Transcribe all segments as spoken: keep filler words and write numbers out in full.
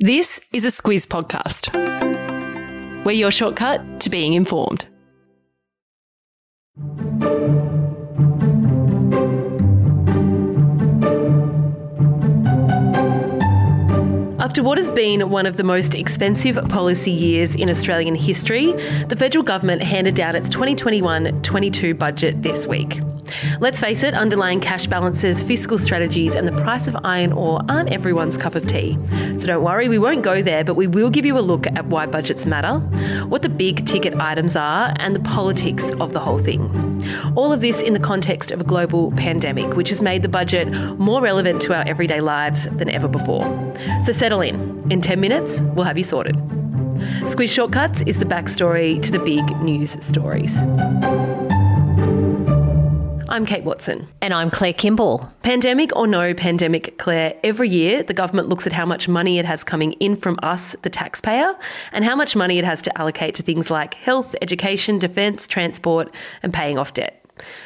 This is a Squiz podcast. We're your shortcut to being informed. After what has been one of the most expensive policy years in Australian history, the federal government handed down its twenty twenty-one twenty-two budget this week. Let's face it, underlying cash balances, fiscal strategies and the price of iron ore aren't everyone's cup of tea. So don't worry, we won't go there, but we will give you a look at why budgets matter, what the big ticket items are and the politics of the whole thing. All of this in the context of a global pandemic, which has made the budget more relevant to our everyday lives than ever before. So settle in. In ten minutes, we'll have you sorted. Squiz Shortcuts is the backstory to the big news stories. I'm Kate Watson. And I'm Claire Kimball. Pandemic or no pandemic, Claire, every year the government looks at how much money it has coming in from us, the taxpayer, and how much money it has to allocate to things like health, education, defence, transport and paying off debt.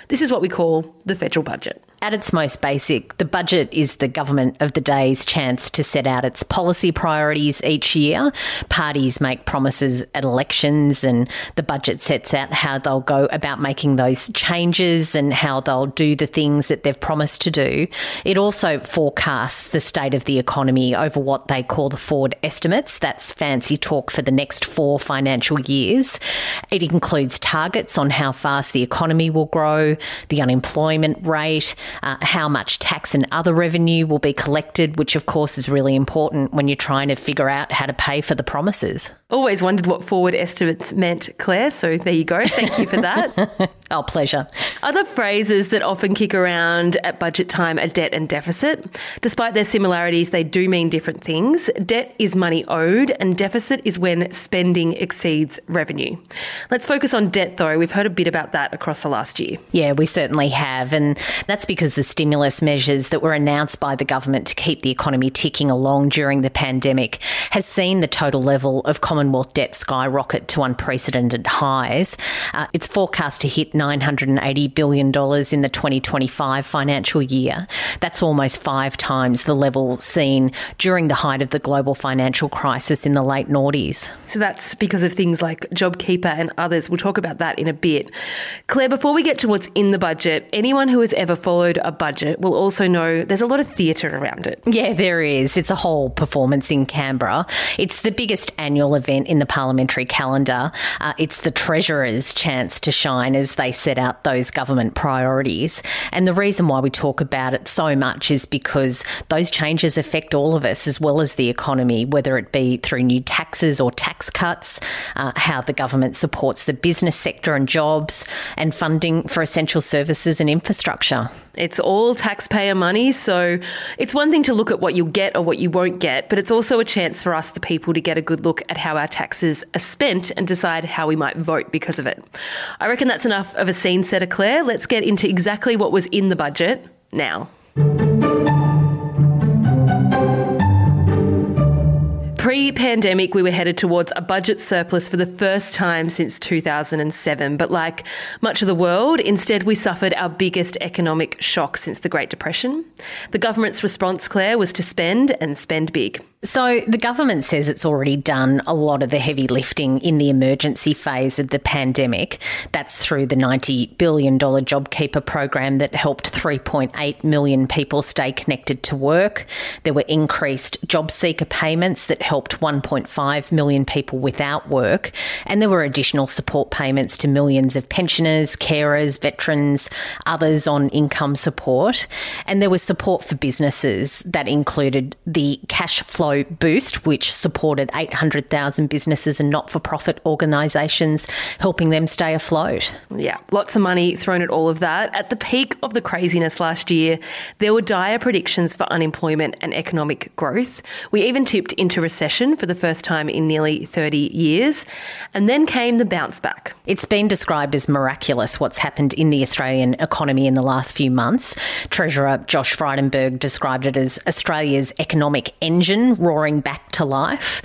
This is what we call the federal budget. At its most basic, the budget is the government of the day's chance to set out its policy priorities each year. Parties make promises at elections and the budget sets out how they'll go about making those changes and how they'll do the things that they've promised to do. It also forecasts the state of the economy over what they call the forward estimates. That's fancy talk for the next four financial years. It includes targets on how fast the economy will grow, the unemployment rate, Uh, how much tax and other revenue will be collected, which of course is really important when you're trying to figure out how to pay for the promises. Always wondered what forward estimates meant, Claire, so there you go. Thank you for that. Our pleasure. Other phrases that often kick around at budget time are debt and deficit. Despite their similarities, they do mean different things. Debt is money owed and deficit is when spending exceeds revenue. Let's focus on debt though. We've heard a bit about that across the last year. Yeah, we certainly have, and that's because the stimulus measures that were announced by the government to keep the economy ticking along during the pandemic has seen the total level of Commonwealth debt skyrocket to unprecedented highs. Uh, it's forecast to hit nine hundred eighty billion dollars in the twenty twenty-five financial year. That's almost five times the level seen during the height of the global financial crisis in the late noughties. So that's because of things like JobKeeper and others. We'll talk about that in a bit. Claire, before we get to what's in the budget, anyone who has ever followed a budget will also know there's a lot of theatre around it. Yeah, there is. It's a whole performance in Canberra. It's the biggest annual event in the parliamentary calendar. Uh, it's the Treasurer's chance to shine as they set out those government priorities. And the reason why we talk about it so much is because those changes affect all of us as well as the economy, whether it be through new taxes or tax cuts, uh, how the government supports the business sector and jobs, and funding for essential services and infrastructure. It's all taxpayer money, so it's one thing to look at what you'll get or what you won't get, but it's also a chance for us, the people, to get a good look at how our taxes are spent and decide how we might vote because of it. I reckon that's enough of a scene setter, Claire. Let's get into exactly what was in the budget now. Pre-pandemic, we were headed towards a budget surplus for the first time since two thousand seven. But like much of the world, instead we suffered our biggest economic shock since the Great Depression. The government's response, Claire, was to spend and spend big. So the government says it's already done a lot of the heavy lifting in the emergency phase of the pandemic. That's through the ninety billion dollars JobKeeper program that helped three point eight million people stay connected to work. There were increased JobSeeker payments that helped one point five million people without work. And there were additional support payments to millions of pensioners, carers, veterans, others on income support. And there was support for businesses that included the cash flow boost, which supported eight hundred thousand businesses and not-for-profit organisations, helping them stay afloat. Yeah, lots of money thrown at all of that. At the peak of the craziness last year, there were dire predictions for unemployment and economic growth. We even tipped into recession for the first time in nearly thirty years. And then came the bounce back. It's been described as miraculous what's happened in the Australian economy in the last few months. Treasurer Josh Frydenberg described it as Australia's economic engine roaring back to life.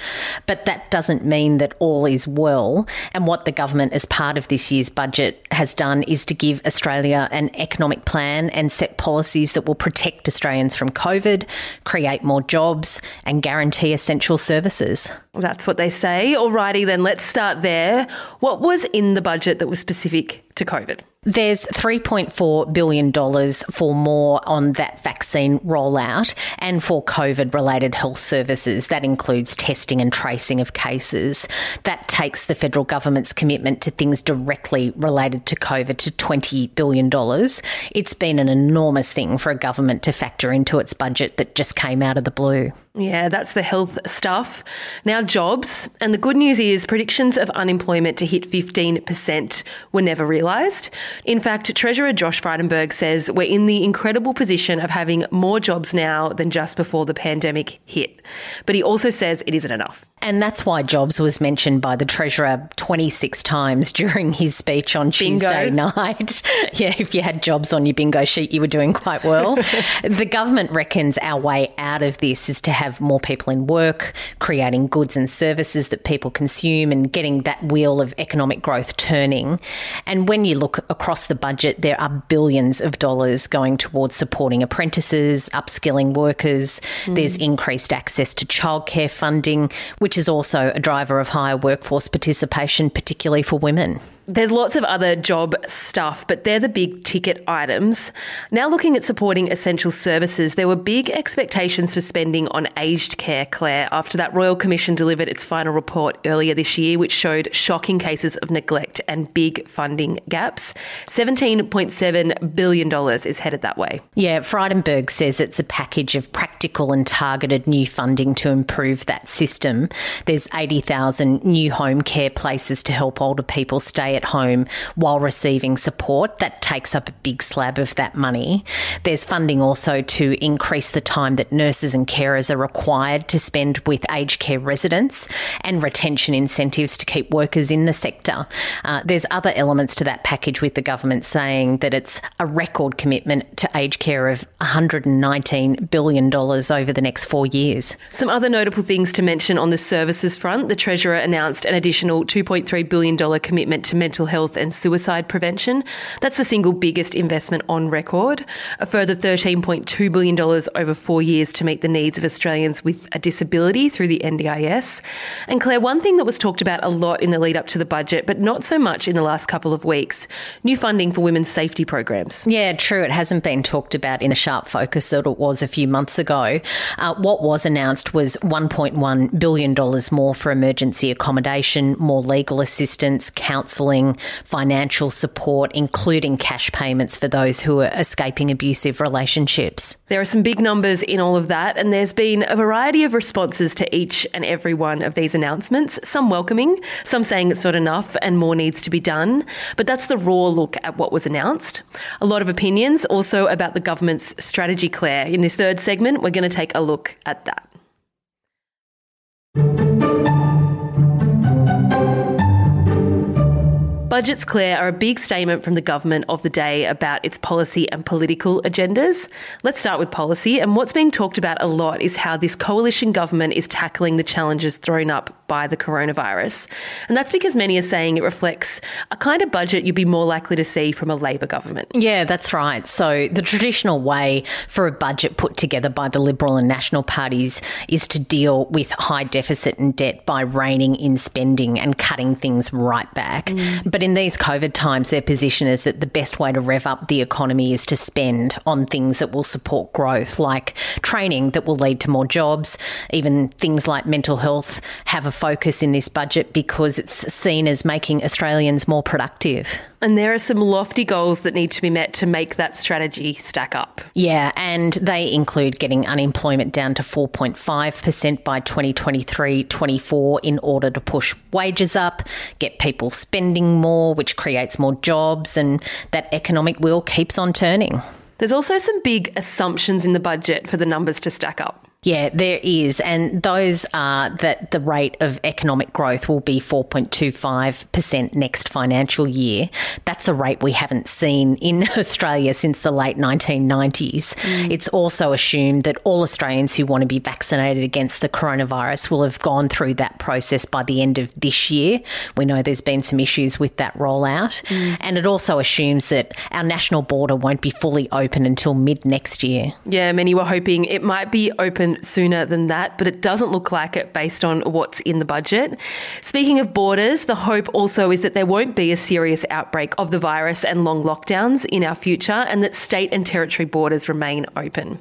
But that doesn't mean that all is well. And what the government, as part of this year's budget, has done is to give Australia an economic plan and set policies that will protect Australians from COVID, create more jobs and guarantee essential services. That's what they say. Alrighty then, let's start there. What was in the budget that was specific to COVID? There's three point four billion dollars for more on that vaccine rollout and for COVID-related health services. That includes testing and tracing of cases. That takes the federal government's commitment to things directly related to COVID to twenty billion dollars. It's been an enormous thing for a government to factor into its budget that just came out of the blue. Yeah, that's the health stuff. Now jobs. And the good news is predictions of unemployment to hit fifteen percent were never realised. In fact, Treasurer Josh Frydenberg says we're in the incredible position of having more jobs now than just before the pandemic hit. But he also says it isn't enough. And that's why jobs was mentioned by the Treasurer twenty-six times during his speech on bingo. Tuesday night. Yeah, if you had jobs on your bingo sheet, you were doing quite well. The government reckons our way out of this is to have more people in work, creating goods and services that people consume and getting that wheel of economic growth turning. And when you look across the budget, there are billions of dollars going towards supporting apprentices, upskilling workers. Mm. There's increased access to childcare funding, which is also a driver of higher workforce participation, particularly for women. There's lots of other job stuff, but they're the big ticket items. Now looking at supporting essential services, there were big expectations for spending on aged care, Claire, after that Royal Commission delivered its final report earlier this year, which showed shocking cases of neglect and big funding gaps. seventeen point seven billion dollars is headed that way. Yeah, Frydenberg says it's a package of practical and targeted new funding to improve that system. There's eighty thousand new home care places to help older people stay at home while receiving support. That takes up a big slab of that money. There's funding also to increase the time that nurses and carers are required to spend with aged care residents and retention incentives to keep workers in the sector. Uh, there's other elements to that package, with the government saying that it's a record commitment to aged care of one hundred nineteen billion dollars over the next four years. Some other notable things to mention on the services front, the Treasurer announced an additional two point three billion dollars commitment to mental health and suicide prevention. That's the single biggest investment on record. A further thirteen point two billion dollars over four years to meet the needs of Australians with a disability through the N D I S. And Claire, one thing that was talked about a lot in the lead up to the budget, but not so much in the last couple of weeks, new funding for women's safety programs. Yeah, true. It hasn't been talked about in the sharp focus that it was a few months ago. Uh, what was announced was one point one billion dollars more for emergency accommodation, more legal assistance, counselling, financial support, including cash payments for those who are escaping abusive relationships. There are some big numbers in all of that, and there's been a variety of responses to each and every one of these announcements, some welcoming, some saying it's not enough and more needs to be done. But that's the raw look at what was announced. A lot of opinions also about the government's strategy, Claire. In this third segment, we're going to take a look at that. Budgets, Claire, are a big statement from the government of the day about its policy and political agendas. Let's start with policy. And what's being talked about a lot is how this coalition government is tackling the challenges thrown up by the coronavirus. And that's because many are saying it reflects a kind of budget you'd be more likely to see from a Labor government. Yeah, that's right. So the traditional way for a budget put together by the Liberal and National parties is to deal with high deficit and debt by reining in spending and cutting things right back. Mm. But But in these COVID times, their position is that the best way to rev up the economy is to spend on things that will support growth, like training that will lead to more jobs. Even things like mental health have a focus in this budget because it's seen as making Australians more productive. And there are some lofty goals that need to be met to make that strategy stack up. Yeah, and they include getting unemployment down to four point five percent by twenty twenty-three twenty-four in order to push wages up, get people spending more, More, which creates more jobs, and that economic wheel keeps on turning. There's also some big assumptions in the budget for the numbers to stack up. Yeah, there is. And those are that the rate of economic growth will be four point two five percent next financial year. That's a rate we haven't seen in Australia since the late nineteen nineties. Mm. It's also assumed that all Australians who want to be vaccinated against the coronavirus will have gone through that process by the end of this year. We know there's been some issues with that rollout. Mm. And it also assumes that our national border won't be fully open until mid next year. Yeah, many were hoping it might be open sooner than that, but it doesn't look like it based on what's in the budget. Speaking of borders, the hope also is that there won't be a serious outbreak of the virus and long lockdowns in our future, and that state and territory borders remain open.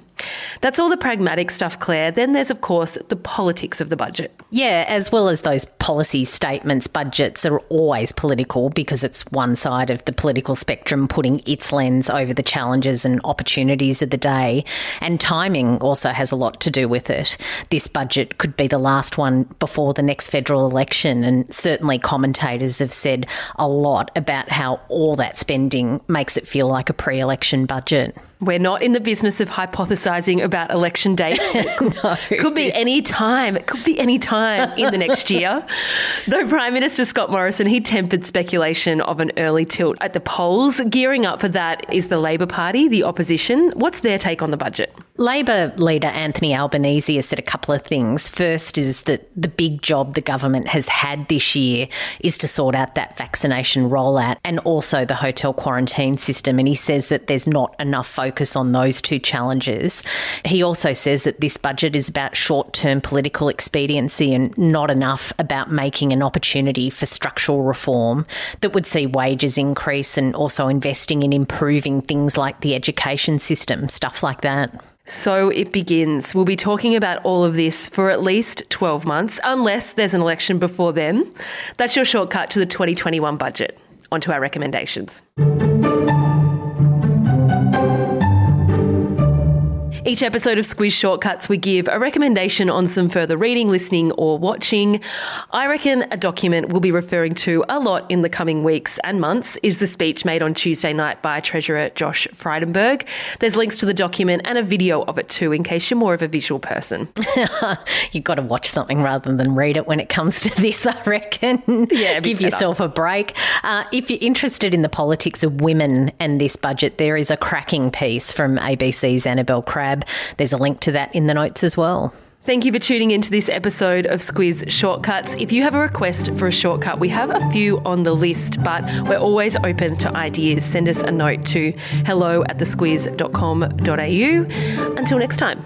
That's all the pragmatic stuff, Claire. Then there's, of course, the politics of the budget. Yeah, as well as those policy statements, budgets are always political because it's one side of the political spectrum putting its lens over the challenges and opportunities of the day. And timing also has a lot to do with it. This budget could be the last one before the next federal election, and certainly commentators have said a lot about how all that spending makes it feel like a pre-election budget. We're not in the business of hypothesising about election dates. No. Could be any time. It could be any time in the next year. Though Prime Minister Scott Morrison, he tempered speculation of an early tilt at the polls. Gearing up for that is the Labor Party, the opposition. What's their take on the budget? Labor leader Anthony Albanese has said a couple of things. First is that the big job the government has had this year is to sort out that vaccination rollout and also the hotel quarantine system. And he says that there's not enough focus focus on those two challenges. He also says that this budget is about short-term political expediency and not enough about making an opportunity for structural reform that would see wages increase and also investing in improving things like the education system, stuff like that. So it begins. We'll be talking about all of this for at least twelve months, unless there's an election before then. That's your shortcut to the twenty twenty-one budget. On to our recommendations. Each episode of Squiz Shortcuts, we give a recommendation on some further reading, listening or watching. I reckon a document we'll be referring to a lot in the coming weeks and months is the speech made on Tuesday night by Treasurer Josh Frydenberg. There's links to the document and a video of it too, in case you're more of a visual person. You've got to watch something rather than read it when it comes to this, I reckon. Yeah, give yourself a break. Uh, if you're interested in the politics of women and this budget, there is a cracking piece from A B C's Annabelle Crabb. There's a link to that in the notes as well. Thank you for tuning into this episode of Squiz Shortcuts. If you have a request for a shortcut, we have a few on the list, but we're always open to ideas. Send us a note to hello at the squiz dot com dot a u. Until next time.